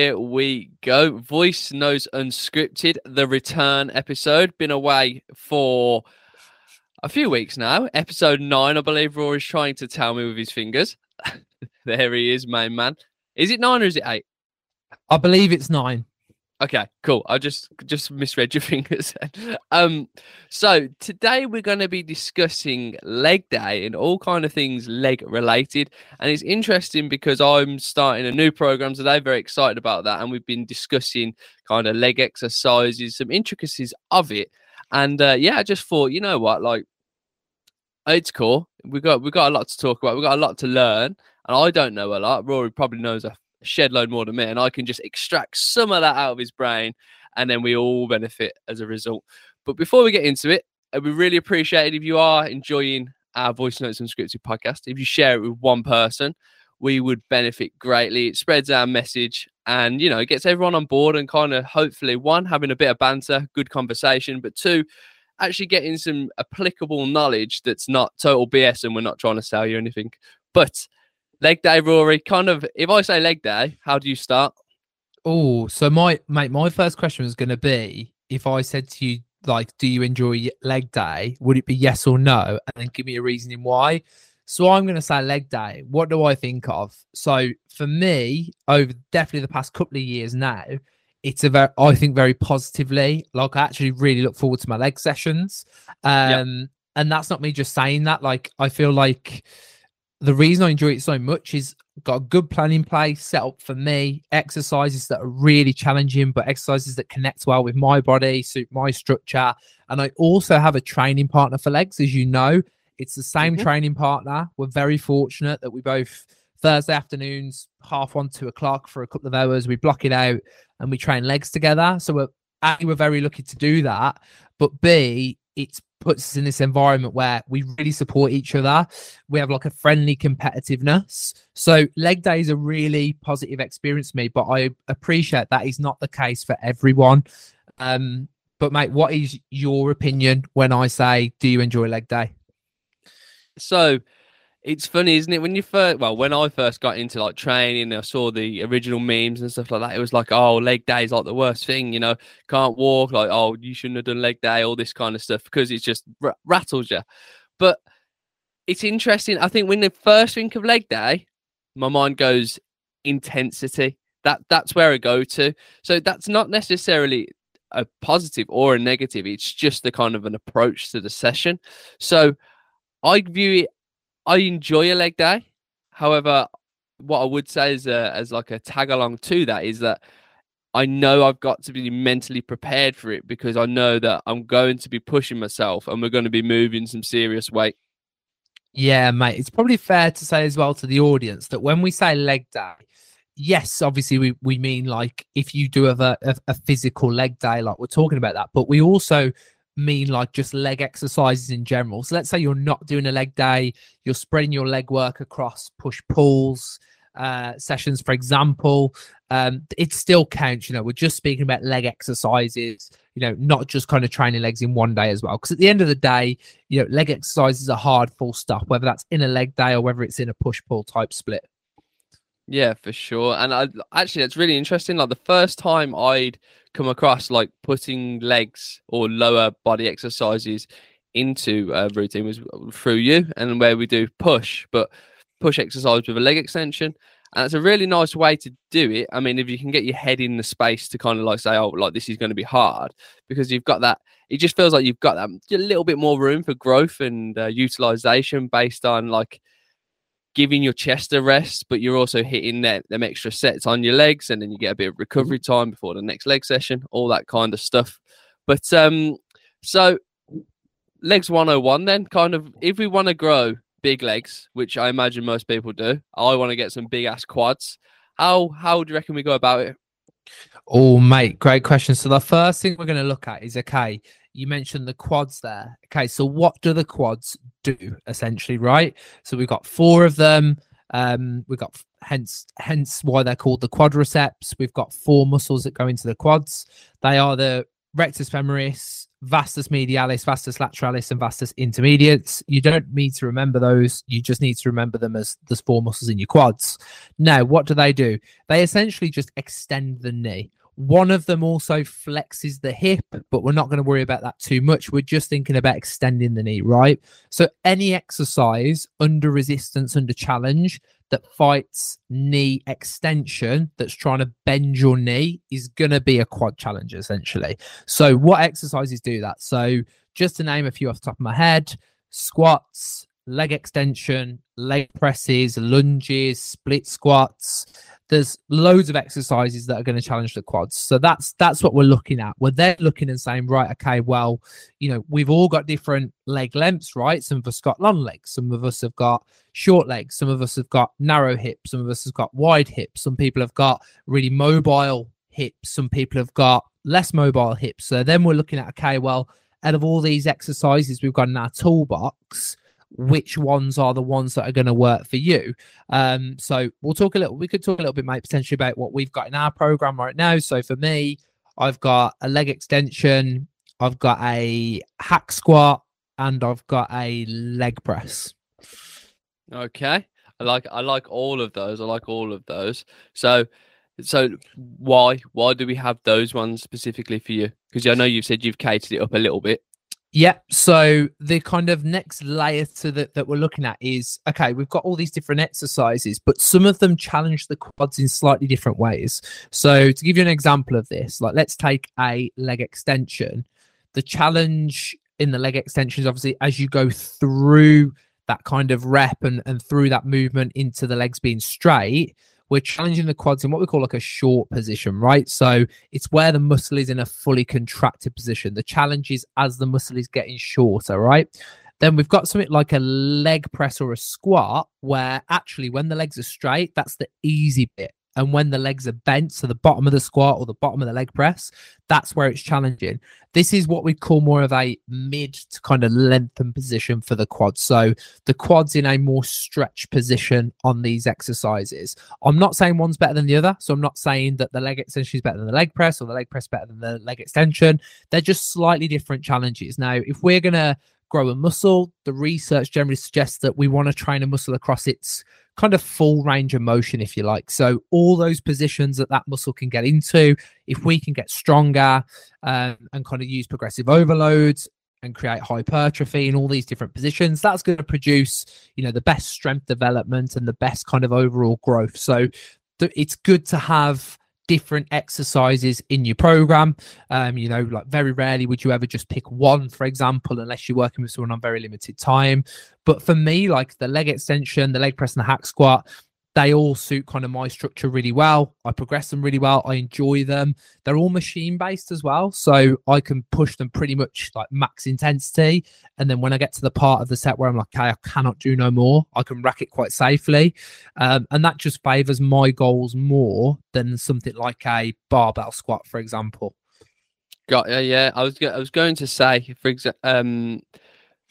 Here we go. Voice Notes Unscripted, the return episode. Been away for a few weeks now. Episode 9, I believe Rory's trying to tell me with his fingers. There he is, main man. Is it 9 or is it 8? I believe it's 9. Okay, cool. I just misread your fingers. So today we're going to be discussing leg day and all kind of things leg related. And it's interesting because I'm starting a new program today. Very excited about that. And we've been discussing kind of leg exercises, some intricacies of it. And I just thought, you know what, like, it's cool. We got a lot to talk about. We got a lot to learn. And I don't know a lot. Rory probably knows a shed load more than me, and I can just extract some of that out of his brain, and then we all benefit as a result. But before we get into it, we really appreciate it if you are enjoying our Voice Notes Unscripted podcast. If you share it with one person, we would benefit greatly. It spreads our message, and you know, it gets everyone on board, and kind of hopefully one, having a bit of banter, good conversation, but two, actually getting some applicable knowledge that's not total BS, and we're not trying to sell you anything. But leg day, Rory, kind of, if I say leg day, how do you start? Oh, so my first question was going to be, if I said to you, like, do you enjoy leg day? Would it be yes or no? And then give me a reasoning why. So I'm going to say leg day. What do I think of? So for me, over definitely the past couple of years now, it's I think very positively. Like, I actually really look forward to my leg sessions. And that's not me just saying that. Like, I feel like the reason I enjoy it so much is got a good plan in place, set up for me, exercises that are really challenging, but exercises that connect well with my body, suit my structure. And I also have a training partner for legs, as you know. It's the same training partner. We're very fortunate that we both, Thursday afternoons, 1:30, 2:00 for a couple of hours, we block it out and we train legs together. So we're very lucky to do that. But B, it puts us in this environment where we really support each other. We have like a friendly competitiveness. So leg day is a really positive experience for me, but I appreciate that is not the case for everyone. But mate, what is your opinion when I say, do you enjoy leg day? So it's funny, isn't it? When I first got into like training, I saw the original memes and stuff like that. It was like, oh, leg day is like the worst thing, you know, can't walk, like, oh, you shouldn't have done leg day, all this kind of stuff, because it just rattles you. But it's interesting. I think when they first think of leg day, my mind goes intensity. That's where I go to. So that's not necessarily a positive or a negative. It's just the kind of an approach to the session. So I view it, I enjoy a leg day. However, what I would say is as like a tag along to that is that I know I've got to be mentally prepared for it, because I know that I'm going to be pushing myself and we're going to be moving some serious weight. Yeah, mate. It's probably fair to say as well to the audience that when we say leg day, yes, obviously we mean like if you do have a physical leg day, like we're talking about that, but we also mean like just leg exercises in general. So let's say you're not doing a leg day, you're spreading your leg work across push pulls sessions, for example. It still counts, you know. We're just speaking about leg exercises, you know, not just kind of training legs in one day as well, because at the end of the day, you know, leg exercises are hard, full stop, whether that's in a leg day or whether it's in a push pull type split. Yeah, for sure. And I actually, that's really interesting. Like the first time I'd come across like putting legs or lower body exercises into a routine was through you, and where we do push exercise with a leg extension. And it's a really nice way to do it. I mean, if you can get your head in the space to kind of like say, oh, like this is going to be hard, because you've got that, it just feels like you've got that a little bit more room for growth and utilization based on like giving your chest a rest, but you're also hitting them extra sets on your legs, and then you get a bit of recovery time before the next leg session, all that kind of stuff. But so legs 101 then, kind of, if we want to grow big legs, which I imagine most people do, I want to get some big ass quads, how do you reckon we go about it? Oh mate, great question. So the first thing we're going to look at is, okay, you mentioned the quads there. Okay, so what do the quads do essentially, right? So we've got 4 of them. We've got hence why they're called the quadriceps. We've got 4 muscles that go into the quads. They are the rectus femoris, vastus medialis, vastus lateralis, and vastus intermediates. You don't need to remember those. You just need to remember them as the four muscles in your quads. Now, what do? They essentially just extend the knee. One of them also flexes the hip, but we're not going to worry about that too much. We're just thinking about extending the knee, right? So any exercise under resistance, under challenge, that fights knee extension, that's trying to bend your knee, is going to be a quad challenge, essentially. So what exercises do that? So just to name a few off the top of my head: squats, leg extension, leg presses, lunges, split squats. There's loads of exercises that are going to challenge the quads. So that's what we're looking at. We're then looking and saying, right, okay, well, you know, we've all got different leg lengths, right? Some of us got long legs. Some of us have got short legs. Some of us have got narrow hips. Some of us have got wide hips. Some people have got really mobile hips. Some people have got less mobile hips. So then we're looking at, okay, well, out of all these exercises we've got in our toolbox, which ones are the ones that are going to work for you? So we could talk a little bit, mate, potentially about what we've got in our program right now. So for me, I've got a leg extension, I've got a hack squat, and I've got a leg press. Okay. I like all of those. So why do we have those ones specifically for you? Because I know you've said you've catered it up a little bit. Yeah, so the kind of next layer to that we're looking at is, okay, we've got all these different exercises, but some of them challenge the quads in slightly different ways. So to give you an example of this, like, let's take a leg extension. The challenge in the leg extension is obviously as you go through that kind of rep and through that movement into the legs being straight, we're challenging the quads in what we call like a short position, right? So it's where the muscle is in a fully contracted position. The challenge is as the muscle is getting shorter, right? Then we've got something like a leg press or a squat, where actually when the legs are straight, that's the easy bit. And when the legs are bent, so the bottom of the squat or the bottom of the leg press, that's where it's challenging. This is what we call more of a mid to kind of lengthen position for the quads. So the quads in a more stretched position on these exercises. I'm not saying one's better than the other. So I'm not saying that the leg extension is better than the leg press or the leg press better than the leg extension. They're just slightly different challenges. Now, if we're going to grow a muscle, the research generally suggests that we want to train a muscle across its kind of full range of motion, if you like. So all those positions that muscle can get into, if we can get stronger and kind of use progressive overloads and create hypertrophy in all these different positions, that's going to produce, you know, the best strength development and the best kind of overall growth. So it's good to have different exercises in your program. You know, like, very rarely would you ever just pick one, for example, unless you're working with someone on very limited time. But for me, like, the leg extension, the leg press, and the hack squat, they all suit kind of my structure really well. I progress them really well. I enjoy them. They're all machine based as well. So I can push them pretty much like max intensity. And then when I get to the part of the set where I'm like, okay, I cannot do no more, I can rack it quite safely. And that just favors my goals more than something like a barbell squat, for example. Got you. Yeah. I was going to say, for example,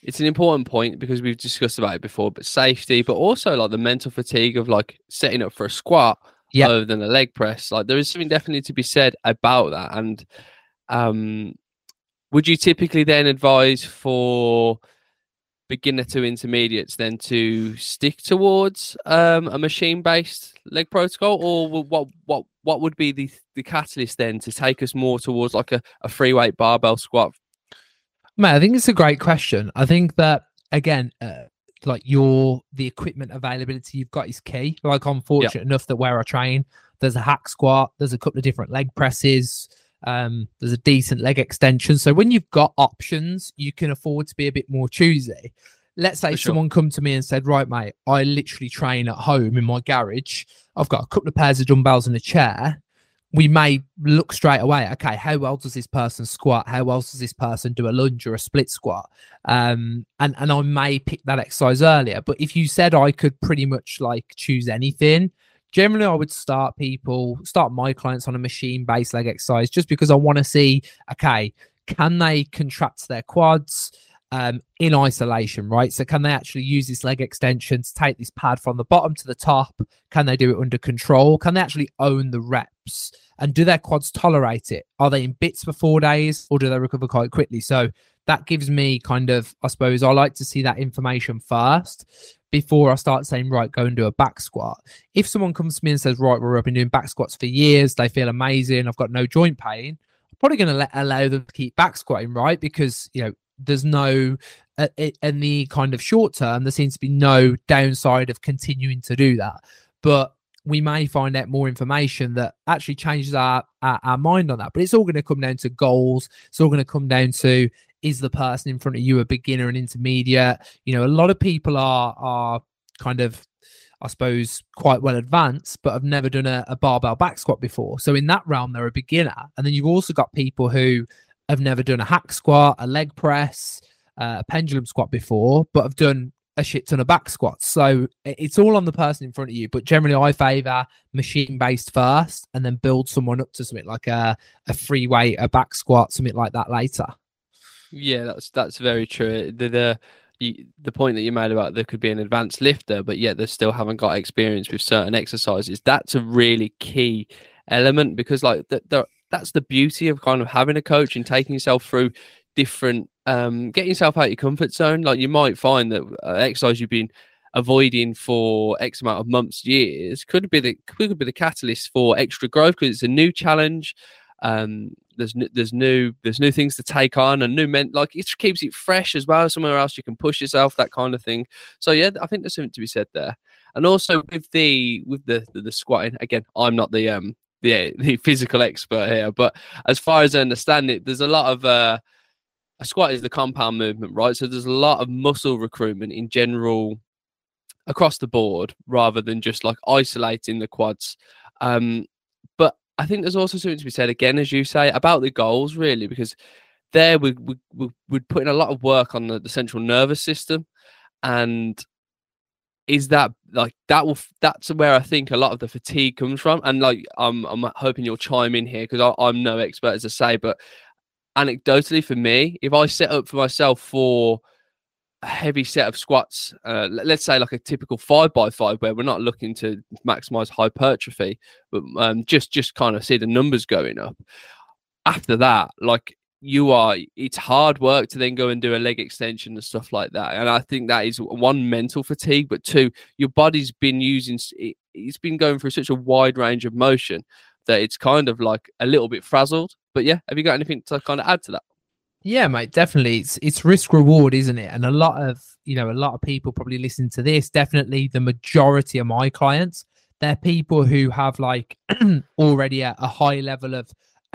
it's an important point because we've discussed about it before, but safety, but also like the mental fatigue of like setting up for a squat other than a leg press. Like, there is something definitely to be said about that. And would you typically then advise for beginner to intermediates then to stick towards a machine-based leg protocol, or what would be the catalyst then to take us more towards like a free weight barbell squat? Mate, I think it's a great question. I think that, again, like, the equipment availability you've got is key. Like, I'm fortunate enough that where I train, there's a hack squat, there's a couple of different leg presses, there's a decent leg extension. So when you've got options, you can afford to be a bit more choosy. Let's say someone come to me and said, right, mate, I literally train at home in my garage. I've got a couple of pairs of dumbbells and a chair. We may look straight away, okay, how well does this person squat? How well does this person do a lunge or a split squat? And I may pick that exercise earlier. But if you said I could pretty much like choose anything, generally I would start my clients on a machine-based leg exercise, just because I want to see, okay, can they contract their quads in isolation, right? So can they actually use this leg extension to take this pad from the bottom to the top? Can they do it under control? Can they actually own the reps? And do their quads tolerate it? Are they in bits for 4 days, or do they recover quite quickly? So that gives me kind of, I suppose, I like to see that information first before I start saying, right, go and do a back squat. If someone comes to me and says, right, well, I've been doing back squats for years, they feel amazing, I've got no joint pain, I'm probably going to allow them to keep back squatting, right? Because, you know, there's no, in the kind of short term, there seems to be no downside of continuing to do that. But we may find out more information that actually changes our mind on that. But it's all going to come down to goals. It's all going to come down to, is the person in front of you a beginner and intermediate? You know, a lot of people are kind of, I suppose, quite well advanced, but have never done a barbell back squat before. So in that realm, they're a beginner. And then you've also got people who have never done a hack squat, a leg press, a pendulum squat before, but have done a shit ton of back squats. So it's all on the person in front of you, but generally I favor machine based first and then build someone up to something like a free weight, a back squat, something like that later. Yeah, that's very true. The point that you made about there could be an advanced lifter, but yet they still haven't got experience with certain exercises. That's a really key element, because like that's the beauty of kind of having a coach and taking yourself through different, getting yourself out of your comfort zone. Like you might find that exercise you've been avoiding for X amount of months, years could be the catalyst for extra growth, because it's a new challenge. There's new things to take on, and new men, like it keeps it fresh as well. Somewhere else you can push yourself, that kind of thing. So yeah, I think there's something to be said there. And also with the squatting, again, I'm not the physical expert here, but as far as I understand it, there's a lot of a squat is the compound movement, right? So there's a lot of muscle recruitment in general across the board, rather than just like isolating the quads. But I think there's also something to be said, again, as you say, about the goals, really, because there we're putting a lot of work on the central nervous system. And is that like that's where I think a lot of the fatigue comes from. And like I'm hoping you'll chime in here, because I'm no expert, as I say, but anecdotally for me, if I set up for myself for a heavy set of squats, let's say like a typical 5x5, where we're not looking to maximize hypertrophy, but just kind of see the numbers going up. After that, like it's hard work to then go and do a leg extension and stuff like that. And I think that is, one, mental fatigue, but two, your body's been it's been going through such a wide range of motion that it's kind of like a little bit frazzled. But yeah, have you got anything to kind of add to that? Yeah, mate, definitely. It's risk reward, isn't it? And a lot of people probably listen to this. Definitely the majority of my clients, they're people who have like already a high level of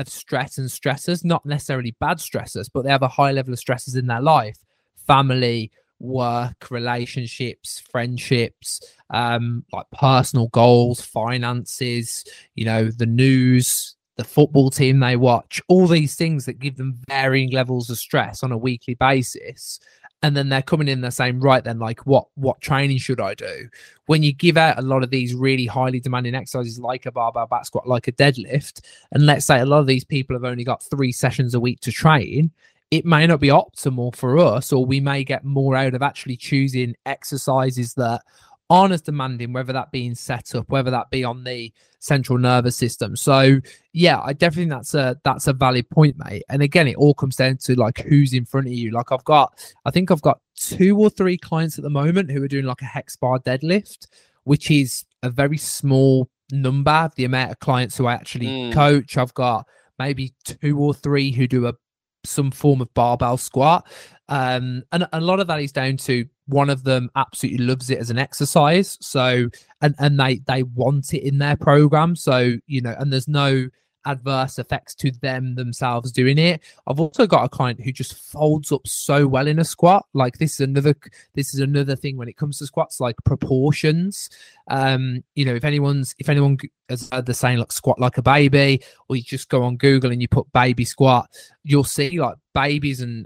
stress and stressors, not necessarily bad stressors, but they have a high level of stressors in their life, family, work, relationships, friendships, like personal goals, finances, you know, the news, the football team they watch, all these things that give them varying levels of stress on a weekly basis. And then they're coming in, they're saying, right then, like what training should I do? When you give out a lot of these really highly demanding exercises, like a barbell back squat, like a deadlift, and let's say a lot of these people have only got 3 sessions a week to train, it may not be optimal for us, or we may get more out of actually choosing exercises that aren't as demanding, whether that be in setup, whether that be on the central nervous system. So yeah, I definitely think that's a valid point, mate. And again, it all comes down to like who's in front of you. Like I think I've got 2 or 3 clients at the moment who are doing like a hex bar deadlift, which is a very small number of the amount of clients who I actually coach. I've got maybe 2 or 3 who do some form of barbell squat. And a lot of that is down to one of them absolutely loves it as an exercise. So, and they want it in their program. So, you know, and there's no adverse effects to them themselves doing it. I've also got a client who just folds up so well in a squat. Like this is another thing when it comes to squats, like proportions. You know, if anyone has heard the saying, like squat like a baby, or you just go on Google and you put baby squat, you'll see like babies and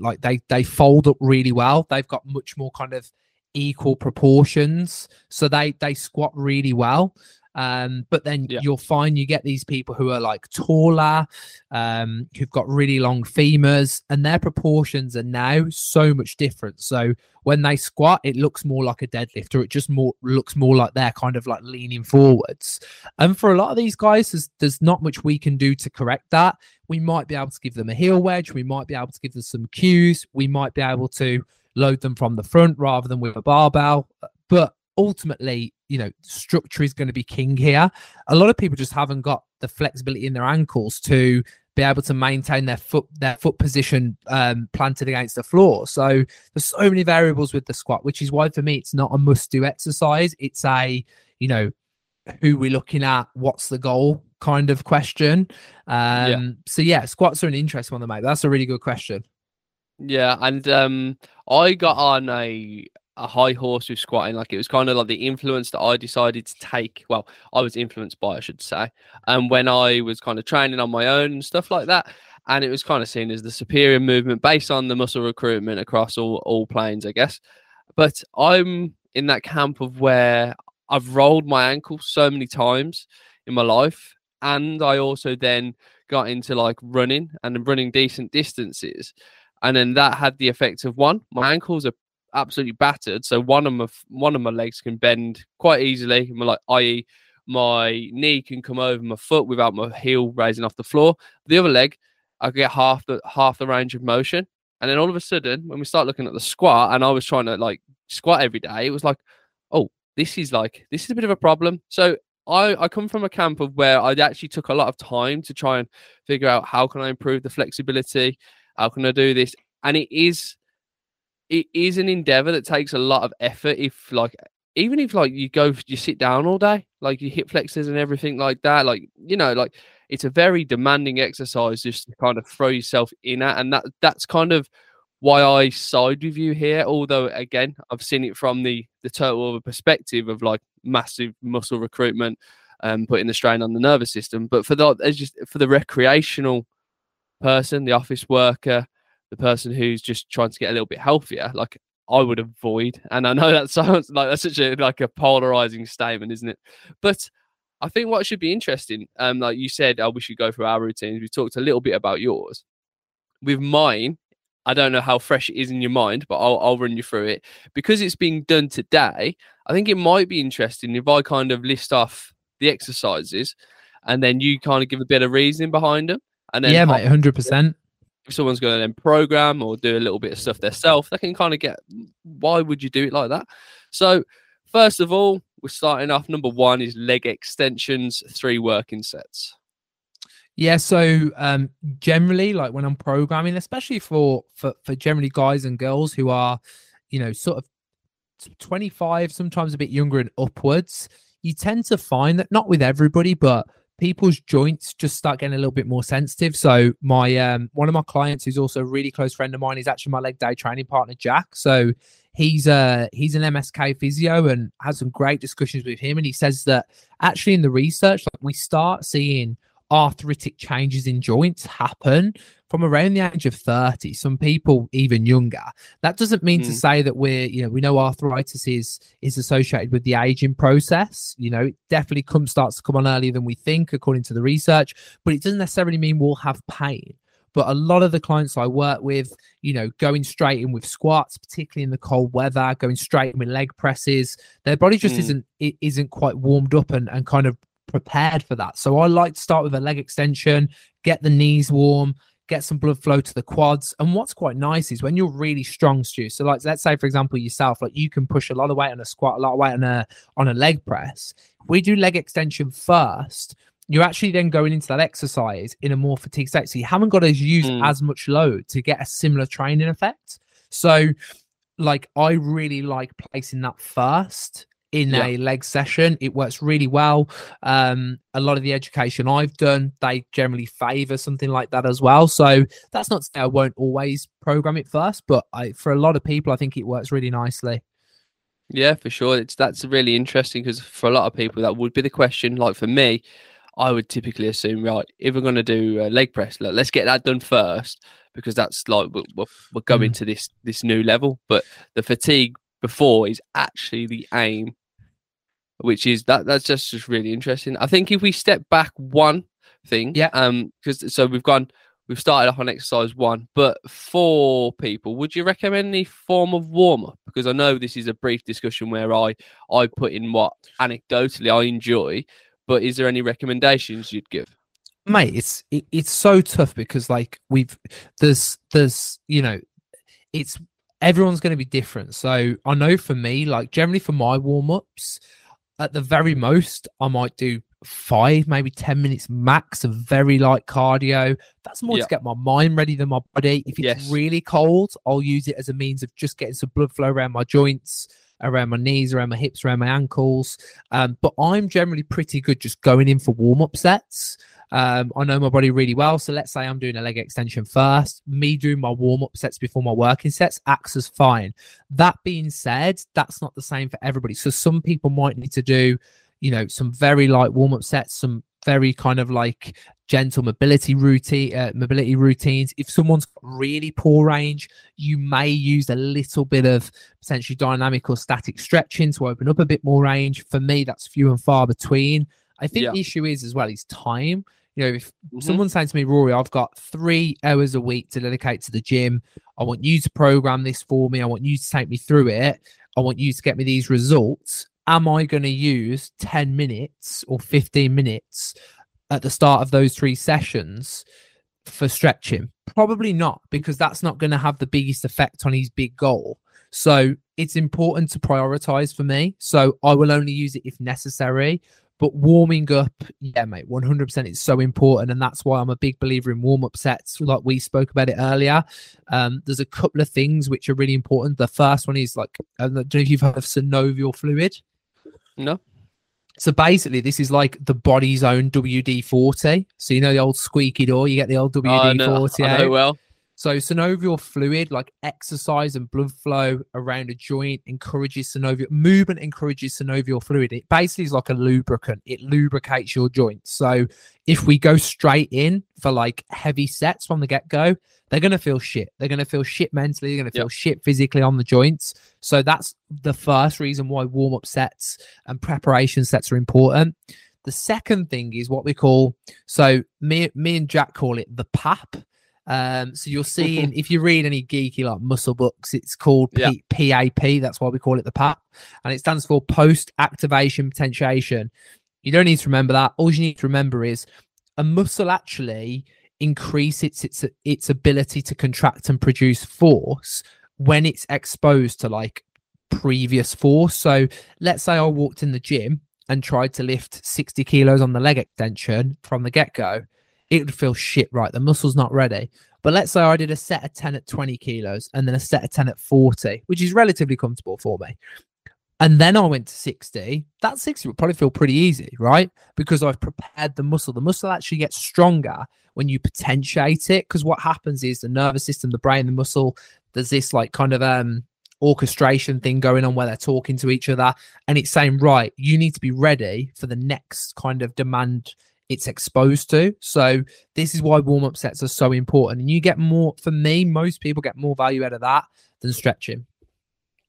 like they fold up really well. They've got much more kind of equal proportions, so they squat really well. But then you'll find you get these people who are like taller, who've got really long femurs, and their proportions are now so much different. So when they squat, it looks more like a deadlift, or it just looks more like they're kind of like leaning forwards. And for a lot of these guys, there's not much we can do to correct that. We might be able to give them a heel wedge. We might be able to give them some cues. We might be able to load them from the front rather than with a barbell. But ultimately, you know, structure is going to be king here. A lot of people just haven't got the flexibility in their ankles to be able to maintain their foot position planted against the floor. So there's so many variables with the squat, which is why for me it's not a must-do exercise. It's a, you know, who we're looking at, what's the goal kind of question. So yeah, squats are an interesting one to make. That's a really good question. Yeah, and I got on a high horse with squatting. Like, it was kind of like the influence that I decided to take. Well, I was influenced by, I should say, when I was kind of training on my own and stuff like that. And it was kind of seen as the superior movement based on the muscle recruitment across all planes, I guess. But I'm in that camp of where I've rolled my ankle so many times in my life. And I also then got into like running and running decent distances. And then that had the effect of, one, my ankles are absolutely battered, so one of my legs can bend quite easily, like, i.e. my knee can come over my foot without my heel raising off the floor. The other leg, I get half the range of motion. And then all of a sudden, when we start looking at the squat, and I was trying to like squat every day, it was like, oh, this is a bit of a problem. So I come from a camp of where I actually took a lot of time to try and figure out, how can I improve the flexibility? How can I do this? And it is an endeavor that takes a lot of effort. If like, even if like you sit down all day, like you hip flexors and everything like that, like, you know, like it's a very demanding exercise just to kind of throw yourself in at. And that's kind of why I side with you here. Although again, I've seen it from the total of a perspective of like massive muscle recruitment and putting the strain on the nervous system. But for the recreational person, the office worker, the person who's just trying to get a little bit healthier, like I would avoid. And I know that sounds like that's such a polarizing statement, isn't it? But I think what should be interesting, like you said, we should go through our routines. We've talked a little bit about yours. With mine, I don't know how fresh it is in your mind, but I'll run you through it because it's being done today. I think it might be interesting if I kind of list off the exercises and then you kind of give a bit of reasoning behind them. And then, yeah, mate, 100%. If someone's going to then program or do a little bit of stuff themselves, they can kind of get, why would you do it like that? So first of all, we're starting off. Number one is leg extensions, 3 working sets. Yeah. So generally, like when I'm programming, especially for generally guys and girls who are, you know, sort of 25, sometimes a bit younger and upwards, you tend to find that, not with everybody, but people's joints just start getting a little bit more sensitive. So my one of my clients, who's also a really close friend of mine, is actually my leg day training partner, Jack. So he's an MSK physio, and had some great discussions with him. And he says that actually in the research, like, we start seeing arthritic changes in joints happen from around the age of 30, some people even younger. That doesn't mean to say that we know arthritis is associated with the aging process. You know, it definitely starts to come on earlier than we think, according to the research, but it doesn't necessarily mean we'll have pain. But a lot of the clients I work with, you know, going straight in with squats, particularly in the cold weather, going straight in with leg presses, their body just isn't quite warmed up and kind of prepared for that. So I like to start with a leg extension, get the knees warm, get some blood flow to the quads. And what's quite nice is when you're really strong, Stu, so like, let's say for example yourself, like you can push a lot of weight on a squat, a lot of weight on a leg press. If we do leg extension first, you're actually then going into that exercise in a more fatigued state, so you haven't got to use as much load to get a similar training effect. So like, I really like placing that first in a leg session. It works really well. A lot of the education I've done, they generally favor something like that as well. So that's not to say I won't always program it first, but for a lot of people, I think it works really nicely. Yeah, for sure. That's really interesting, because for a lot of people, that would be the question. Like for me, I would typically assume, right, if we're going to do a leg press, let's get that done first, because that's like, we're going to this new level. But the fatigue before is actually the aim which is that's just really interesting. I think if we step back one thing, because so we've started off on exercise one, but for people, would you recommend any form of warm-up? Because I know this is a brief discussion where I put in what anecdotally I enjoy, but is there any recommendations you'd give? Mate, it's so tough because like there's you know, it's everyone's going to be different. So I know for me, like generally for my warm-ups, at the very most, I might do 5, maybe 10 minutes max of very light cardio. That's more to get my mind ready than my body. If it's really cold, I'll use it as a means of just getting some blood flow around my joints, around my knees, around my hips, around my ankles. But I'm generally pretty good just going in for warm-up sets. I know my body really well. So let's say I'm doing a leg extension first. Me doing my warm-up sets before my working sets acts as fine. That being said, that's not the same for everybody. So some people might need to do, you know, some very light warm-up sets, some very kind of like gentle mobility routines. If someone's got really poor range, you may use a little bit of potentially dynamic or static stretching to open up a bit more range. For me, that's few and far between. I think the issue is as well is time. You know, if someone's saying to me, Rory, I've got 3 hours a week to dedicate to the gym. I want you to program this for me. I want you to take me through it. I want you to get me these results. Am I going to use 10 minutes or 15 minutes at the start of those 3 sessions for stretching? Probably not, because that's not going to have the biggest effect on his big goal. So it's important to prioritize for me. So I will only use it if necessary. But warming up, yeah, mate, 100% is so important. And that's why I'm a big believer in warm-up sets. Like we spoke about it earlier. There's a couple of things which are really important. The first one is like, I don't know if you've heard of synovial fluid. No. So basically, this is like the body's own WD-40. So you know the old squeaky door, you get the old WD-40. I know well. So synovial fluid, like exercise and blood flow around a joint, encourages synovial fluid. It basically is like a lubricant. It lubricates your joints. So if we go straight in for like heavy sets from the get-go, they're going to feel shit. They're going to feel shit mentally. They're going to feel shit physically on the joints. So that's the first reason why warm-up sets and preparation sets are important. The second thing is what we call, so me and Jack call it the PAP. So you'll see if you read any geeky like muscle books, it's called PAP. That's why we call it the PAP, and it stands for post activation potentiation. You don't need to remember that. All you need to remember is a muscle actually increases its ability to contract and produce force when it's exposed to like previous force. So let's say I walked in the gym and tried to lift 60 kilos on the leg extension from the get-go. It would feel shit, right? The muscle's not ready. But let's say I did a set of 10 at 20 kilos and then a set of 10 at 40, which is relatively comfortable for me. And then I went to 60. That 60 would probably feel pretty easy, right? Because I've prepared the muscle. The muscle actually gets stronger when you potentiate it. Because what happens is the nervous system, the brain, the muscle, there's this like kind of orchestration thing going on where they're talking to each other. And it's saying, right, you need to be ready for the next kind of demand it's exposed to. So this is why warm-up sets are so important. And you get more, for me, most people get more value out of that than stretching.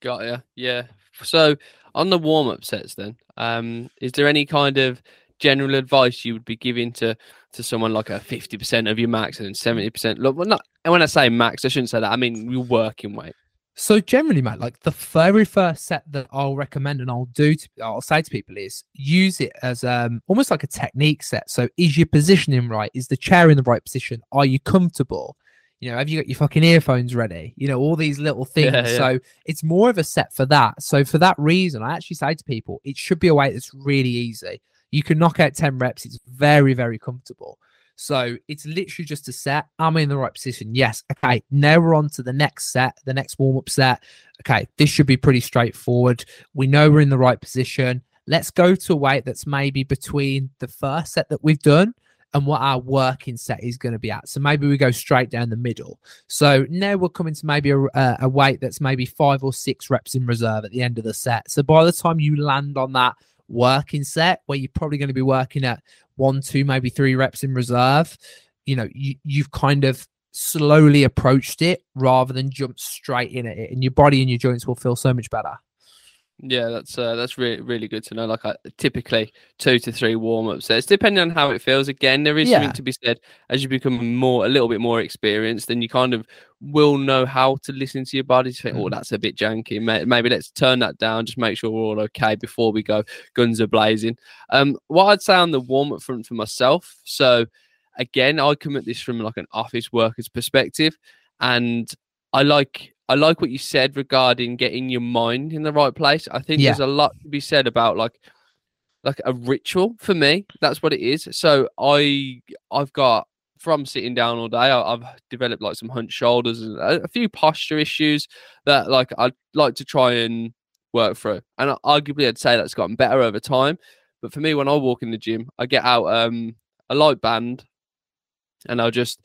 Got ya. Yeah. So on the warm-up sets then, is there any kind of general advice you would be giving to someone like a 50% of your max and 70%? Look, well, not, and when I say max, I shouldn't say that. I mean, your working weight. So generally, mate, like the very first set that I'll recommend and I'll say to people is use it as almost like a technique set. So is your positioning right? Is the chair in the right position? Are you comfortable? You know, have you got your fucking earphones ready? You know, all these little things. Yeah. So it's more of a set for that. So for that reason, I actually say to people, it should be a weight that's really easy. You can knock out 10 reps. It's very, very comfortable. So it's literally just a set. Am I in the right position? Yes. Okay. Now we're on to the next set, the next warm-up set. Okay. This should be pretty straightforward. We know we're in the right position. Let's go to a weight that's maybe between the first set that we've done and what our working set is going to be at. So maybe we go straight down the middle. So now we're coming to maybe a weight that's maybe 5 or 6 reps in reserve at the end of the set. So by the time you land on that working set where you're probably going to be working at 1, 2, maybe 3 reps in reserve, you know, you've kind of slowly approached it rather than jump straight in at it, and your body and your joints will feel so much better. Yeah, that's really good to know. Like, typically 2 to 3 warm-up sets, depending on how it feels. Again, there is something to be said as you become a little bit more experienced, then you kind of will know how to listen to your body. To think, oh, that's a bit janky. Maybe let's turn that down. Just make sure we're all okay before we go guns are blazing. What I'd say on the warm-up front for myself. So again, I come at this from like an office worker's perspective, and I like what you said regarding getting your mind in the right place. I think there's a lot to be said about like a ritual. For me, that's what it is. So I've got, from sitting down all day, I've developed like some hunched shoulders and a few posture issues that like I'd like to try and work through. And arguably, I'd say that's gotten better over time. But for me, when I walk in the gym, I get out a light band, and I'll just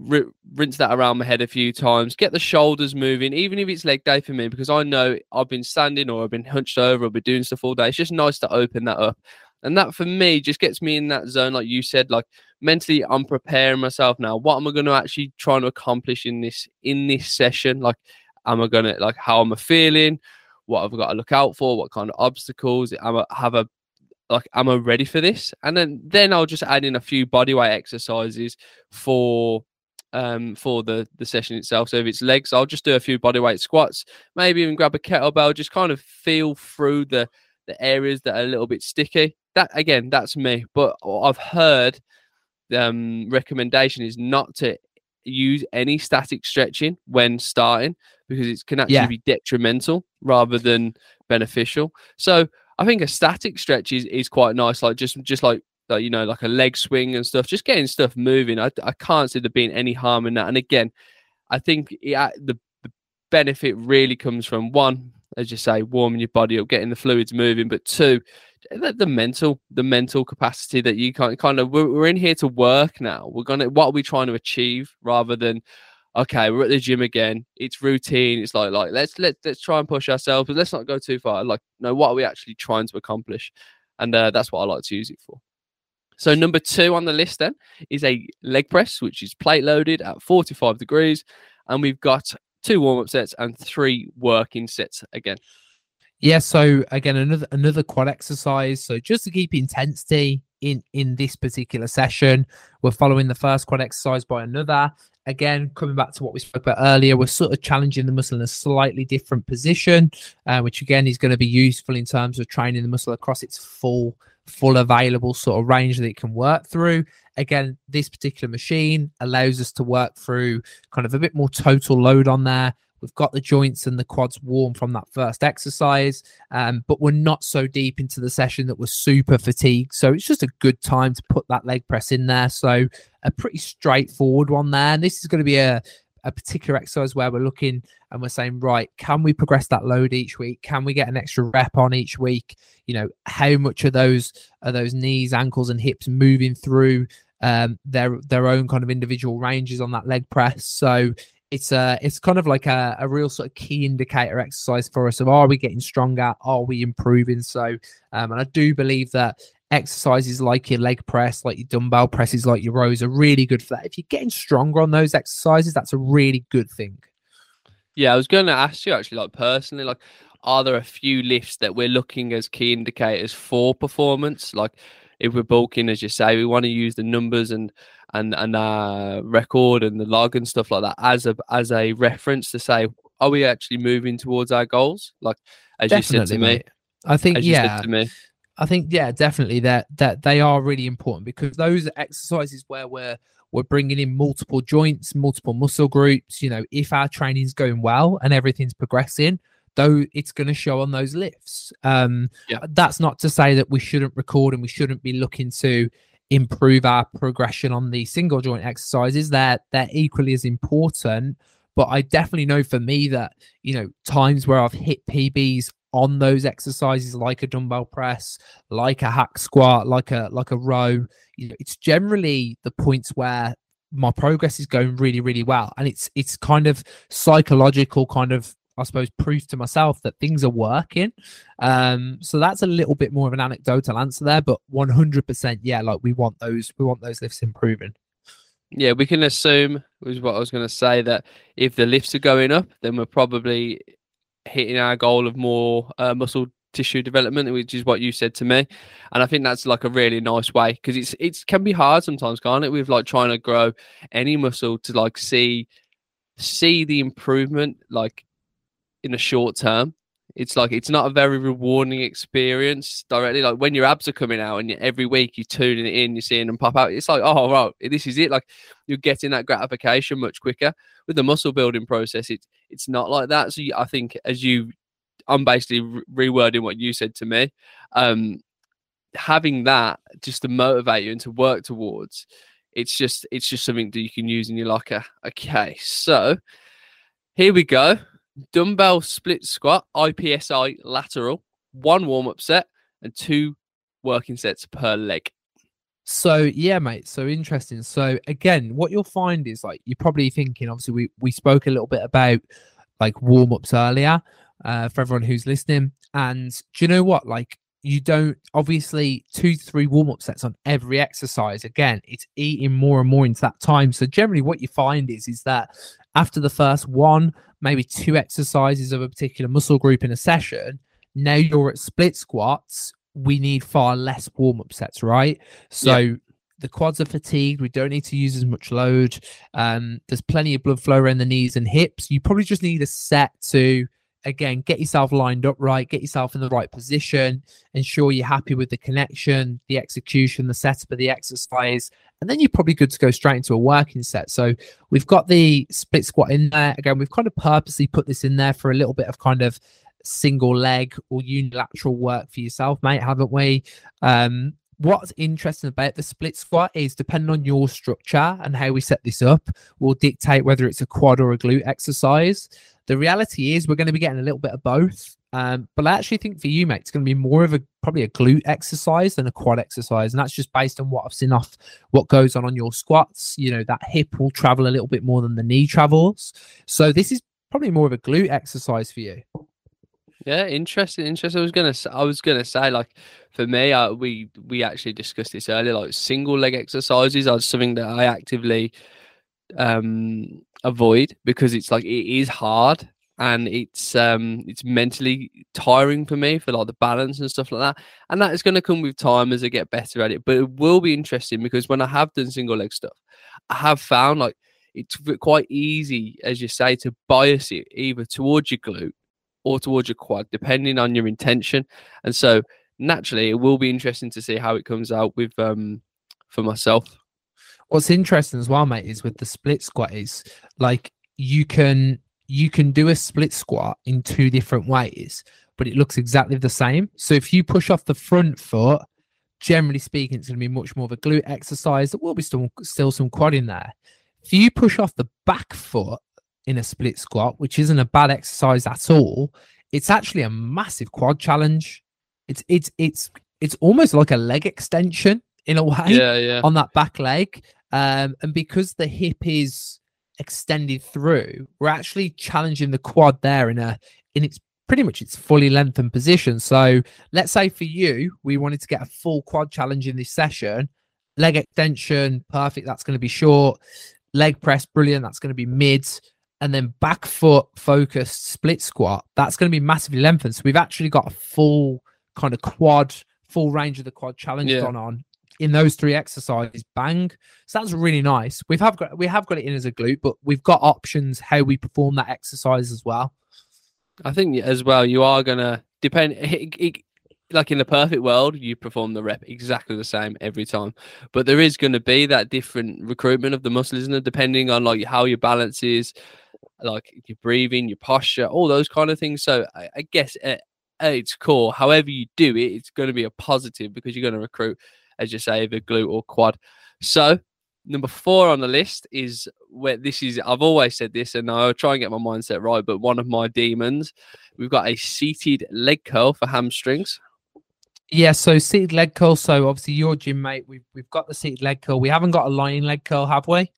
rinse that around my head a few times, get the shoulders moving, even if it's leg day for me, because I know I've been standing or I've been hunched over, I've been doing stuff all day. It's just nice to open that up. And that for me just gets me in that zone, like you said, like mentally I'm preparing myself now. What am I going to actually try to accomplish in this session? Like, how am I feeling? What have I got to look out for? What kind of obstacles? Am I ready for this? And then I'll just add in a few bodyweight exercises for the session itself. So if it's legs, I'll just do a few bodyweight squats, maybe even grab a kettlebell, just kind of feel through the areas that are a little bit sticky. That, again, that's me. But I've heard recommendation is not to use any static stretching when starting, because it can actually be detrimental rather than beneficial. So I think a static stretch is quite nice, like just like, you know, like a leg swing and stuff, just getting stuff moving. I can't see there being any harm in that. And again, I think the benefit really comes from, one, as you say, warming your body up, getting the fluids moving, but two, the mental capacity that you can kind of, we're in here to work now. What are we trying to achieve, rather than, okay, we're at the gym again, it's routine, it's like let's try and push ourselves, but let's not go too far. Like, no, what are we actually trying to accomplish? And that's what I like to use it for. So number 2 on the list then is a leg press, which is plate loaded at 45 degrees. And we've got 2 warm-up sets and 3 working sets again. Yeah, so again, another quad exercise. So just to keep intensity in this particular session, we're following the first quad exercise by another. Again, coming back to what we spoke about earlier, we're sort of challenging the muscle in a slightly different position, which again is going to be useful in terms of training the muscle across its full available sort of range that it can work through. Again, this particular machine allows us to work through kind of a bit more total load on there. We've got the joints and the quads warm from that first exercise, but we're not so deep into the session that we're super fatigued. So it's just a good time to put that leg press in there. So a pretty straightforward one there. And this is going to be a particular exercise where we're looking and we're saying, right, can we progress that load each week? Can we get an extra rep on each week? You know, how much are those knees, ankles and hips moving through their own kind of individual ranges on that leg press? So it's kind of like a real sort of key indicator exercise for us of, are we getting stronger? Are we improving? So, and I do believe that exercises like your leg press, like your dumbbell presses, like your rows are really good for that. If you're getting stronger on those exercises, that's a really good thing. Yeah, I was going to ask you actually, like personally, like, are there a few lifts that we're looking as key indicators for performance? Like, if we're bulking, as you say, we want to use the numbers and record and the log and stuff like that as a reference to say, are we actually moving towards our goals? Like, as definitely, you said to me, mate. I think, definitely that they are really important, because those are exercises where we're bringing in multiple joints, multiple muscle groups. You know, if our training's going well and everything's progressing, though, it's going to show on those lifts. That's not to say that we shouldn't record and we shouldn't be looking to improve our progression on the single joint exercises. They're equally as important. But I definitely know for me that, you know, times where I've hit PBs on those exercises, like a dumbbell press, like a hack squat, like a row, you know, it's generally the points where my progress is going really, really well. And it's kind of psychological kind of, I suppose, proof to myself that things are working. So that's a little bit more of an anecdotal answer there, but 100%, yeah, like we want those lifts improving. Yeah, we can assume, was what I was going to say, that if the lifts are going up, then we're probably hitting our goal of more muscle tissue development, which is what you said to me. And I think that's like a really nice way, because it can be hard sometimes, can't it, with like trying to grow any muscle, to like see the improvement like in the short term. It's like, it's not a very rewarding experience directly. Like when your abs are coming out and every week you're tuning it in, you're seeing them pop out. It's like, oh, right, this is it. Like you're getting that gratification much quicker. With the muscle building process, it's not like that. So I think I'm basically rewording what you said to me. Having that just to motivate you and to work towards, it's just something that you can use in your locker. Okay, so here we go. Dumbbell split squat, IPSI lateral, 1 warm-up set and 2 working sets per leg. So yeah, mate. So interesting. So again, what you'll find is like, you're probably thinking, obviously we spoke a little bit about like warm-ups earlier, for everyone who's listening. And do you know what? Like you don't, obviously 2 to 3 warm-up sets on every exercise. Again, it's eating more and more into that time. So generally what you find is that after the first 1, maybe 2 exercises of a particular muscle group in a session, now you're at split squats, we need far less warm-up sets, right? So yeah. The quads are fatigued. We don't need to use as much load. There's plenty of blood flow around the knees and hips. You probably just need a set to, again, get yourself lined up right, get yourself in the right position, ensure you're happy with the connection, the execution, the setup of the exercise, and then you're probably good to go straight into a working set. So we've got the split squat in there. Again, we've kind of purposely put this in there for a little bit of kind of single leg or unilateral work for yourself, mate, haven't we? What's interesting about the split squat is, depending on your structure and how we set this up, will dictate whether it's a quad or a glute exercise. The reality is we're going to be getting a little bit of both. But I actually think for you, mate, it's going to be more of probably a glute exercise than a quad exercise. And that's just based on what I've seen off what goes on your squats. You know, that hip will travel a little bit more than the knee travels. So this is probably more of a glute exercise for you. Yeah, interesting. I was gonna say, like, for me, we actually discussed this earlier, like single leg exercises are something that I actively avoid, because it's like, it is hard and it's mentally tiring for me, for like the balance and stuff like that. And that is going to come with time as I get better at it. But it will be interesting, because when I have done single leg stuff, I have found like it's quite easy, as you say, to bias it either towards your glute or towards your quad, depending on your intention. And so naturally it will be interesting to see how it comes out with for myself. What's interesting as well, mate, is with the split squat is like you can do a split squat in 2 different ways, but it looks exactly the same. So if you push off the front foot, generally speaking, it's going to be much more of a glute exercise. There will be still some quad in there. If you push off the back foot in a split squat, which isn't a bad exercise at all, it's actually a massive quad challenge. It's almost like a leg extension in a way, yeah. On that back leg. And because the hip is extended through, we're actually challenging the quad there in its pretty much its fully lengthened position. So let's say for you, we wanted to get a full quad challenge in this session. Leg extension, perfect, that's going to be short. Leg press, brilliant, that's going to be mid. And then back foot focused split squat, that's going to be massively lengthened. So we've actually got a full kind of quad, full range of the quad challenge gone on in those 3 exercises. Bang. So that's really nice. We have got it in as a glute, but we've got options how we perform that exercise as well. I think as well, you are going to depend, like in the perfect world, you perform the rep exactly the same every time, but there is going to be that different recruitment of the muscle, isn't there? Depending on like how your balance is, like your breathing, your posture, all those kind of things. So I guess at its core, however you do it, it's going to be a positive, because you're going to recruit, as you say, the glute or quad. So number 4 on the list is where this is, I've always said this and I'll try and get my mindset right, but one of my demons, we've got a seated leg curl for hamstrings. Yeah, so seated leg curl. So obviously your gym, mate, we've got the seated leg curl. We haven't got a lying leg curl, have we?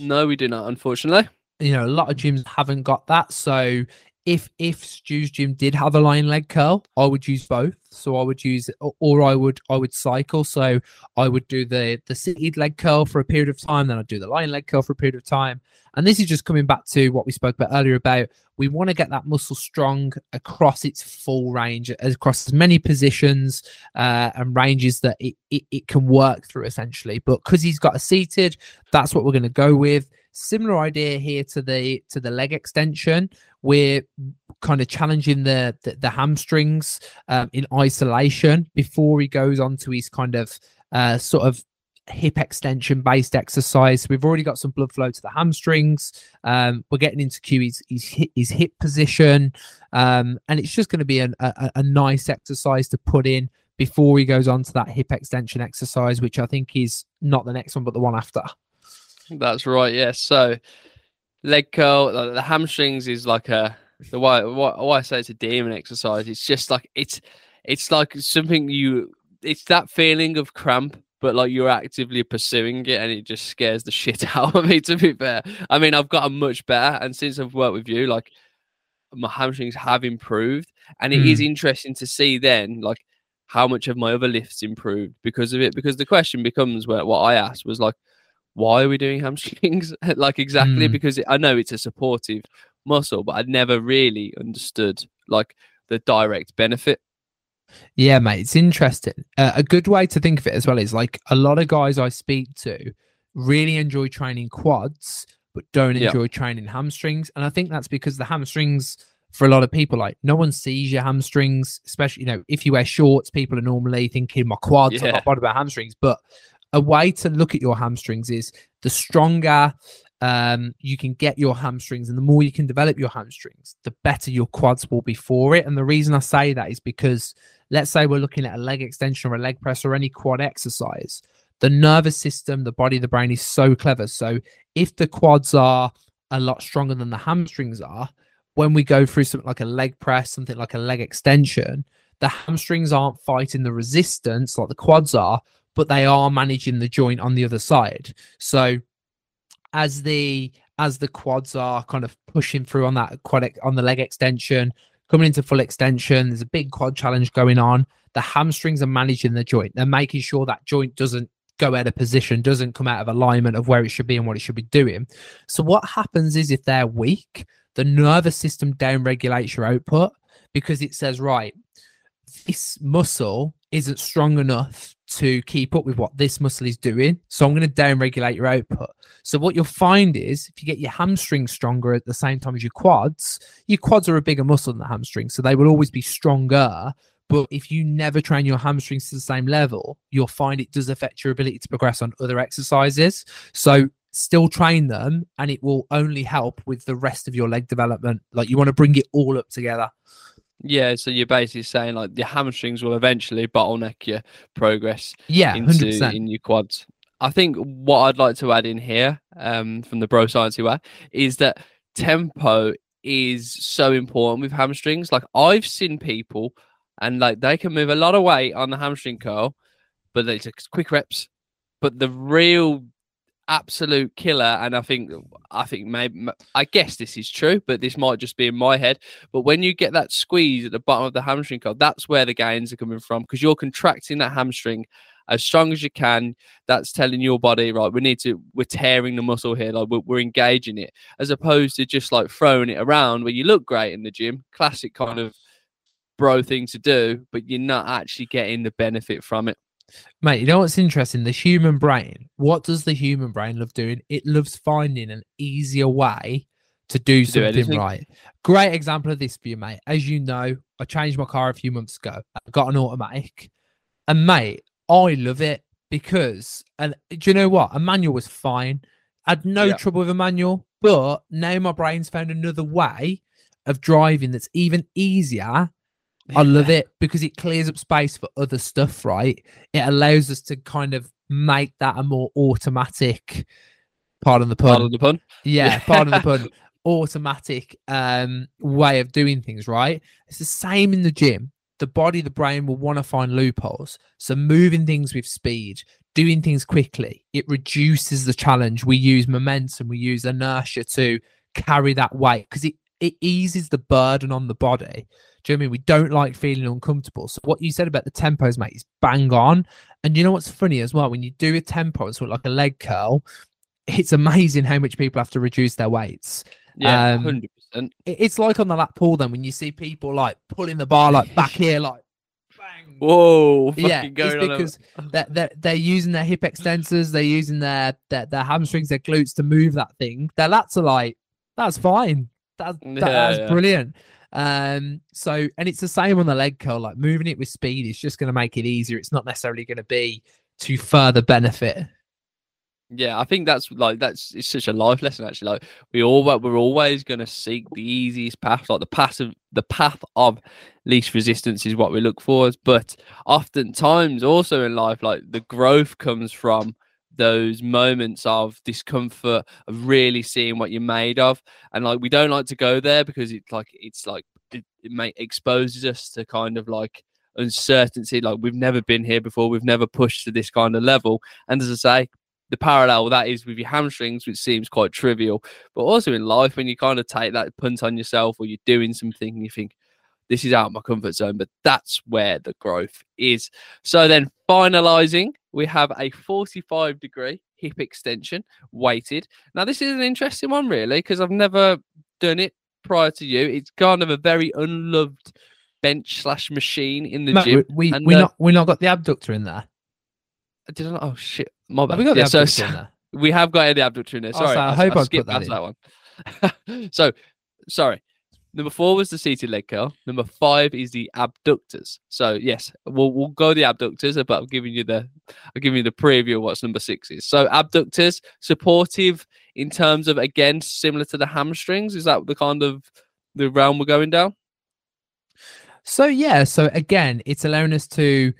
No, we do not, unfortunately. You know, a lot of gyms haven't got that. So if Stu's gym did have a lion leg curl, I would use both. So I would use, or I would cycle. So I would do the seated leg curl for a period of time, then I'd do the lion leg curl for a period of time. And this is just coming back to what we spoke about earlier about, we want to get that muscle strong across its full range, across as many positions and ranges that it can work through essentially. But because he's got a seated, that's what we're going to go with. Similar idea here to the leg extension. We're kind of challenging the hamstrings in isolation before he goes on to his kind of sort of hip extension based exercise. So we've already got some blood flow to the hamstrings. We're getting into his hip position, and it's just going to be a nice exercise to put in before he goes on to that hip extension exercise, which I think is not the next one but the one after. That's right. Yes. Yeah. So leg curl, the hamstrings is like why I say it's a demon exercise. It's just like, it's like something it's that feeling of cramp, but like you're actively pursuing it, and it just scares the shit out of me, to be fair. I mean, I've gotten much better. And since I've worked with you, like my hamstrings have improved, and it is interesting to see then, like how much of my other lifts improved because of it, because the question becomes what I asked was like, why are we doing hamstrings? Like exactly, because I know it's a supportive muscle, but I'd never really understood like the direct benefit. Yeah, mate, it's interesting. A good way to think of it as well is like a lot of guys I speak to really enjoy training quads, but don't enjoy training hamstrings. And I think that's because the hamstrings, for a lot of people, like no one sees your hamstrings, especially, you know, if you wear shorts, people are normally thinking my quads are not about hamstrings, but a way to look at your hamstrings is the stronger you can get your hamstrings and the more you can develop your hamstrings, the better your quads will be for it. And the reason I say that is because let's say we're looking at a leg extension or a leg press or any quad exercise. The nervous system, the body, the brain is so clever. So if the quads are a lot stronger than the hamstrings are, when we go through something like a leg press, something like a leg extension, the hamstrings aren't fighting the resistance like the quads are, but they are managing the joint on the other side. So as the quads are kind of pushing through on that quad, on the leg extension, coming into full extension, there's a big quad challenge going on. The hamstrings are managing the joint. They're making sure that joint doesn't go out of position, doesn't come out of alignment of where it should be and what it should be doing. So what happens is if they're weak, the nervous system downregulates your output because it says, right, this muscle isn't strong enough to keep up with what this muscle is doing, so I'm going to downregulate your output. So what you'll find is if you get your hamstrings stronger at the same time as your quads are a bigger muscle than the hamstrings, so they will always be stronger. But if you never train your hamstrings to the same level, you'll find it does affect your ability to progress on other exercises. So still train them, and it will only help with the rest of your leg development. Like you want to bring it all up together. Yeah, so you're basically saying like the hamstrings will eventually bottleneck your progress into 100%. In your quads. I think what I'd like to add in here from the Bro Science way is that tempo is so important with hamstrings. Like I've seen people and like they can move a lot of weight on the hamstring curl, but they took quick reps. But the real absolute killer, and I think maybe I guess this is true, but this might just be in my head, but when you get that squeeze at the bottom of the hamstring curl, that's where the gains are coming from, because you're contracting that hamstring as strong as you can. That's telling your body, right, we're tearing the muscle here, like we're engaging it, as opposed to just like throwing it around where you look great in the gym, classic kind of bro thing to do, but you're not actually getting the benefit from it. Mate, you know what's interesting? The human brain. What does the human brain love doing? It loves finding an easier way to do something right. Great example of this for you, mate. As you know, I changed my car a few months ago. I got an automatic. And, mate, I love it because, and do you know what? A manual was fine. I had no trouble with a manual, but now my brain's found another way of driving that's even easier. I love it because it clears up space for other stuff, right? It allows us to kind of make that a more automatic, pardon the pun. Yeah, pardon the pun, automatic way of doing things, right? It's the same in the gym. The body, the brain will want to find loopholes. So moving things with speed, doing things quickly, it reduces the challenge. We use momentum, we use inertia to carry that weight because it it eases the burden on the body. Do you know what I mean? We don't like feeling uncomfortable. So what you said about the tempos, mate, is bang on. And you know what's funny as well? When you do a tempo, it's sort of like a leg curl. It's amazing how much people have to reduce their weights. Yeah, 100%. It's like on the lat pull then, when you see people like pulling the bar like back here, like bang. Whoa. Yeah, it's because they're using their hip extensors, they're using their hamstrings, their glutes to move that thing. Their lats are like, that's fine. That's brilliant. So, and it's the same on the leg curl, like moving it with speed is just going to make it easier. It's not necessarily going to be to further benefit. Yeah, I think it's such a life lesson, actually. Like we're always going to seek the easiest path, like the path of least resistance is what we look for. But oftentimes also in life, like the growth comes from those moments of discomfort, of really seeing what you're made of. And like, we don't like to go there because it exposes us to kind of like uncertainty. Like we've never been here before. We've never pushed to this kind of level. And as I say, the parallel that is with your hamstrings, which seems quite trivial, but also in life, when you kind of take that punt on yourself or you're doing something and you think, this is out of my comfort zone, but that's where the growth is. So then finalizing, we have a 45 degree hip extension weighted. Now, this is an interesting one, really, because I've never done it prior to you. It's kind of a very unloved bench / machine in the gym. We're not got the abductor in there. Did I not? Oh, shit. My bad. Have we got the abductor in there? We have got the abductor in there. Sorry. I hope I skipped past that one. So, sorry. Number 4 was the seated leg curl. Number 5 is the abductors. So yes, we'll go the abductors, but I'm giving you the preview of what's number 6 is. So abductors, supportive in terms of, again, similar to the hamstrings. Is that the kind of the realm we're going down? So yeah, so again, it's allowing us to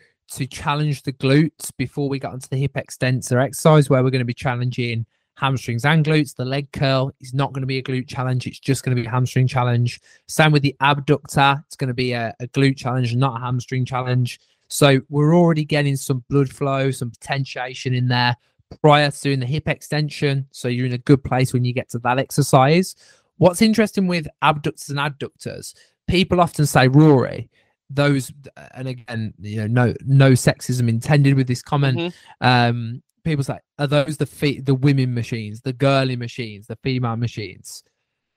challenge the glutes before we got into the hip extensor exercise, where we're going to be challenging hamstrings and glutes. The leg curl is not going to be a glute challenge. It's just going to be a hamstring challenge. Same with the abductor. It's going to be a glute challenge, not a hamstring challenge. So we're already getting some blood flow, some potentiation in there prior to doing the hip extension. So you're in a good place when you get to that exercise. What's interesting with abductors and adductors, people often say, Rory, those, and again, you know, no sexism intended with this comment. Mm-hmm. People say, are those the women machines, the girly machines, the female machines?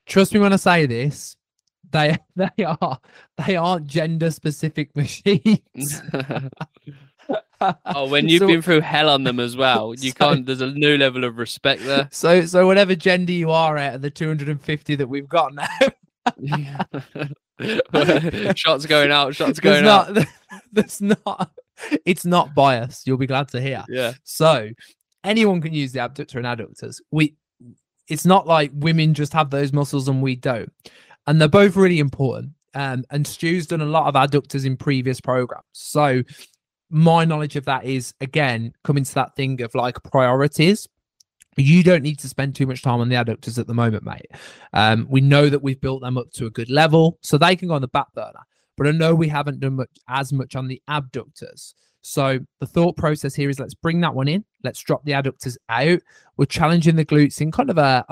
Trust me when I say this, they aren't gender specific machines. Oh, when you've been through hell on them as well, can't. There's a new level of respect there. So whatever gender you are out of the 250 that we've got now, shots going out. That's not. It's not biased, you'll be glad to hear. Yeah. So anyone can use the abductor and adductors. It's not like women just have those muscles and we don't. And they're both really important. And Stu's done a lot of adductors in previous programs. So my knowledge of that is, again, coming to that thing of like priorities. You don't need to spend too much time on the adductors at the moment, mate. We know that we've built them up to a good level, so they can go on the back burner. But I know we haven't done as much on the abductors. So the thought process here is, let's bring that one in. Let's drop the adductors out. We're challenging the glutes in kind of a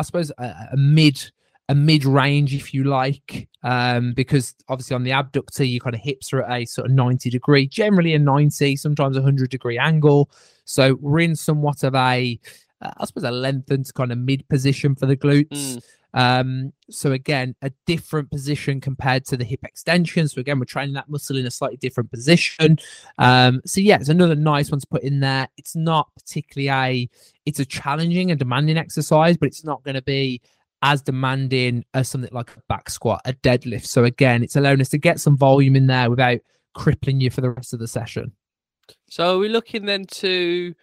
mid range, if you like, because obviously on the abductor, your kind of hips are at a sort of 90 degree, generally a 90, sometimes 100 degree angle. So we're in somewhat of a lengthened kind of mid position for the glutes. Mm. So again, a different position compared to the hip extension. So again, we're training that muscle in a slightly different position. So yeah, it's another nice one to put in there. It's not particularly it's a challenging and demanding exercise, but it's not going to be as demanding as something like a back squat, a deadlift. So again, it's allowing us to get some volume in there without crippling you for the rest of the session. So are we looking then to,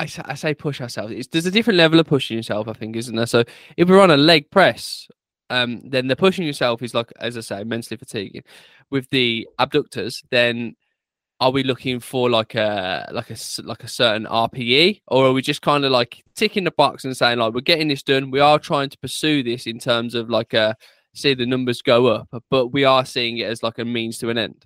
I say push ourselves. There's a different level of pushing yourself, I think, isn't there? So if we're on a leg press, then the pushing yourself is, like, as I say, mentally fatiguing. With the abductors, then are we looking for like a certain RPE, or are we just kind of like ticking the box and saying, like, we're getting this done. We are trying to pursue this in terms of like see the numbers go up, but we are seeing it as like a means to an end.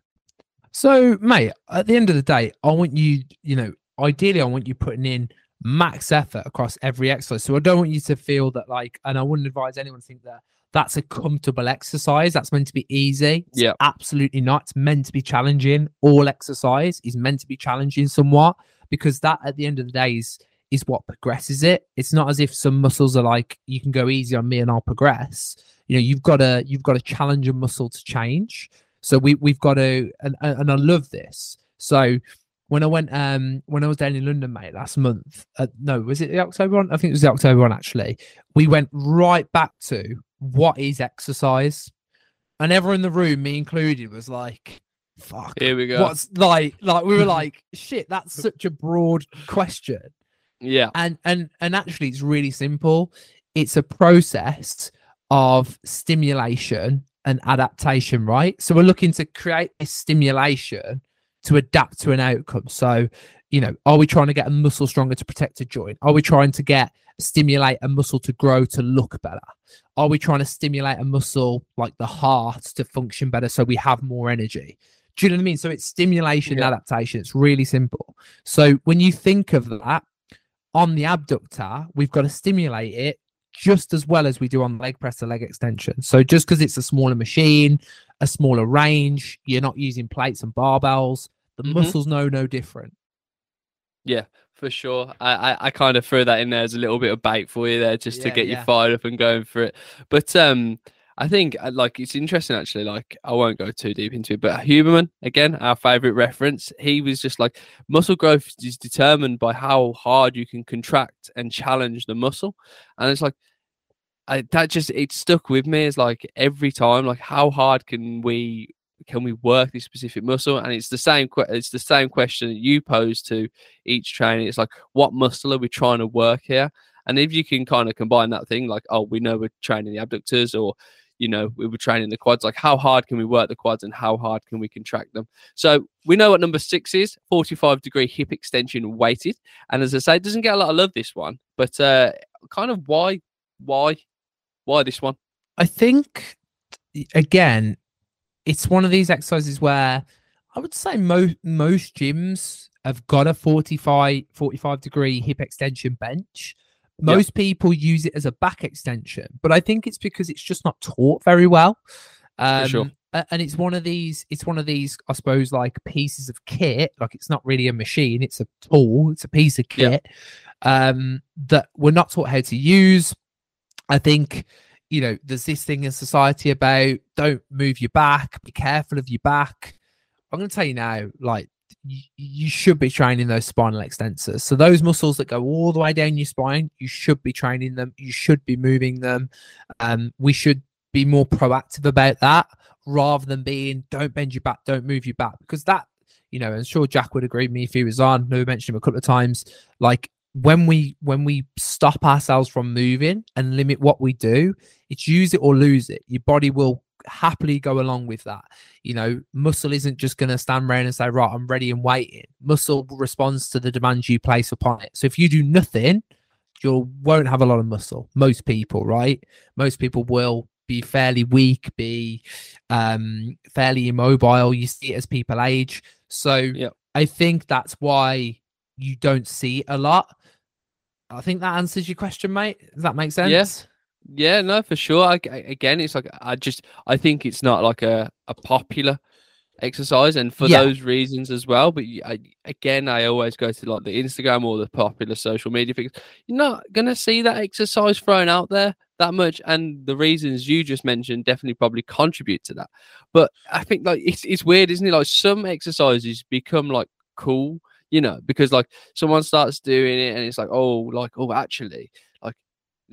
So, mate, at the end of the day, I want you, you know, ideally, I want you putting in max effort across every exercise. So I don't want you to feel that, like, and I wouldn't advise anyone to think that that's a comfortable exercise that's meant to be easy. Yeah, absolutely not. It's meant to be challenging. All exercise is meant to be challenging somewhat, because that at the end of the day is what progresses it. It's not as if some muscles are like, you can go easy on me and I'll progress. You know, you've got to challenge a muscle to change. So we've got to, and I love this. So when I went, when I was down in London, mate, last month, no, was it the October one? I think it was the October one, actually. We went right back to what is exercise? And everyone in the room, me included, was like, fuck, here we go. What's like, we were like, shit, that's such a broad question. Yeah. And actually it's really simple. It's a process of stimulation and adaptation, right? So we're looking to create a stimulation to adapt to an outcome. So, you know, are we trying to get a muscle stronger to protect a joint? Are we trying to stimulate a muscle to grow, to look better? Are we trying to stimulate a muscle like the heart to function better so we have more energy? Do you know what I mean? So it's stimulation, yeah, adaptation. It's really simple. So when you think of that, on the abductor, we've got to stimulate it just as well as we do on leg press or leg extension. So just because it's a smaller machine, a smaller range, you're not using plates and barbells, the muscles know no different. Yeah, for sure. I kind of threw that in there as a little bit of bait for you there, just to get you fired up and going for it. But I think, like, it's interesting, actually, like, I won't go too deep into it, but Huberman, again, our favorite reference, he was just like, muscle growth is determined by how hard you can contract and challenge the muscle. And it's like, it stuck with me as like, every time, like, how hard can we work this specific muscle? And it's the same question that you pose to each training. It's like, what muscle are we trying to work here? And if you can kind of combine that thing, like, oh, we know we're training the abductors, or, you know, we were training the quads, like, how hard can we work the quads and how hard can we contract them? So we know what number 6 is, 45-degree hip extension weighted. And as I say, it doesn't get a lot of love, this one, but kind of why this one? I think, again, it's one of these exercises where I would say most gyms have got a 45-degree hip extension bench. Most people use it as a back extension, but I think it's because it's just not taught very well. For sure. And it's one of these, I suppose, like, pieces of kit. Like, it's not really a machine, it's a tool, it's a piece of kit that we're not taught how to use. I think, you know, there's this thing in society about, don't move your back, be careful of your back. I'm going to tell you now, like, you should be training those spinal extensors. So those muscles that go all the way down your spine, you should be training them. You should be moving them. We should be more proactive about that rather than being, don't bend your back, don't move your back. Because that, you know, I'm sure Jack would agree with me if he was on, who mentioned him a couple of times, like, when we stop ourselves from moving and limit what we do, it's use it or lose it. Your body will happily go along with that. You know, muscle isn't just going to stand around and say, right, I'm ready and waiting. Muscle responds to the demands you place upon it. So if you do nothing, you won't have a lot of muscle. Most people, right? Most people will be fairly weak, be fairly immobile. You see it as people age. So I think that's why you don't see it a lot. I think that answers your question, mate. Does that make sense? Yes. Yeah, no, for sure. Again, it's like, I think it's not like a popular exercise, and for those reasons as well. But I always go to like the Instagram or the popular social media things. You're not going to see that exercise thrown out there that much. And the reasons you just mentioned definitely probably contribute to that. But I think, like, it's weird, isn't it? Like, some exercises become like cool, you know, because like someone starts doing it and it's like, actually, you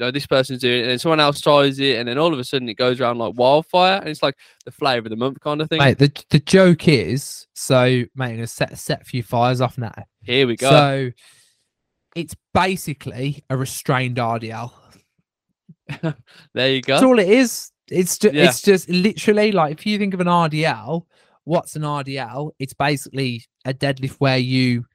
know, this person's doing it, and then someone else tries it, and then all of a sudden it goes around like wildfire, and it's like the flavor of the month kind of thing. Mate, the joke is, so mate, I'm gonna set a few fires off now. Here we go. So it's basically a restrained RDL. There you go. That's all it is. It's just literally like, if you think of an RDL. What's an RDL? It's basically a deadlift where you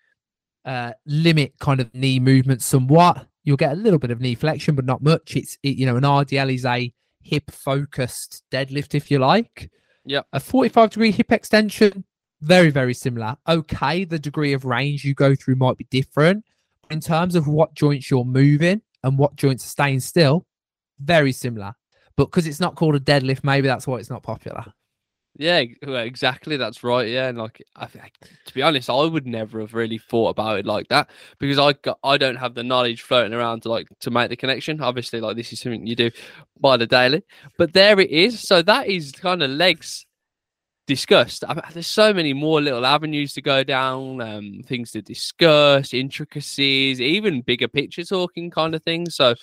limit kind of knee movement somewhat. You'll get a little bit of knee flexion, but not much. An RDL is a hip-focused deadlift, if you like. Yeah. A 45-degree hip extension, very, very similar. Okay, the degree of range you go through might be different, in terms of what joints you're moving and what joints are staying still, very similar. But because it's not called a deadlift, maybe that's why it's not popular. Yeah, exactly. That's right. Yeah, and like, to be honest, I would never have really thought about it like that because I don't have the knowledge floating around to make the connection. Obviously, like this is something you do by the daily, but there it is. So that is kind of legs discussed. There's so many more little avenues to go down, things to discuss, intricacies, even bigger picture talking kind of things. So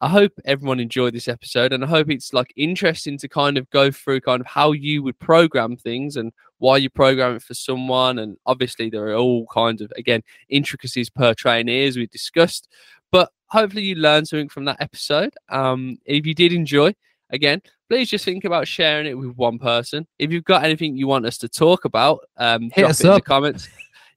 I hope everyone enjoyed this episode, and I hope it's like interesting to kind of go through kind of how you would program things and why you program it for someone. And obviously there are all kinds of, again, intricacies per trainee as we discussed, but hopefully you learned something from that episode. If you did enjoy, again, please just think about sharing it with one person. If you've got anything you want us to talk about, drop it in the comments.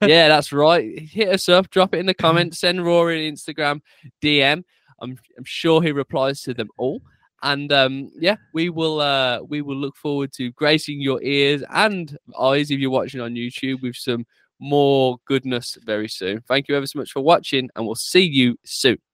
Yeah, that's right. Hit us up, drop it in the comments, send Rory an Instagram DM. I'm sure he replies to them all. And yeah, we will look forward to gracing your ears and eyes if you're watching on YouTube with some more goodness very soon. Thank you ever so much for watching, and we'll see you soon.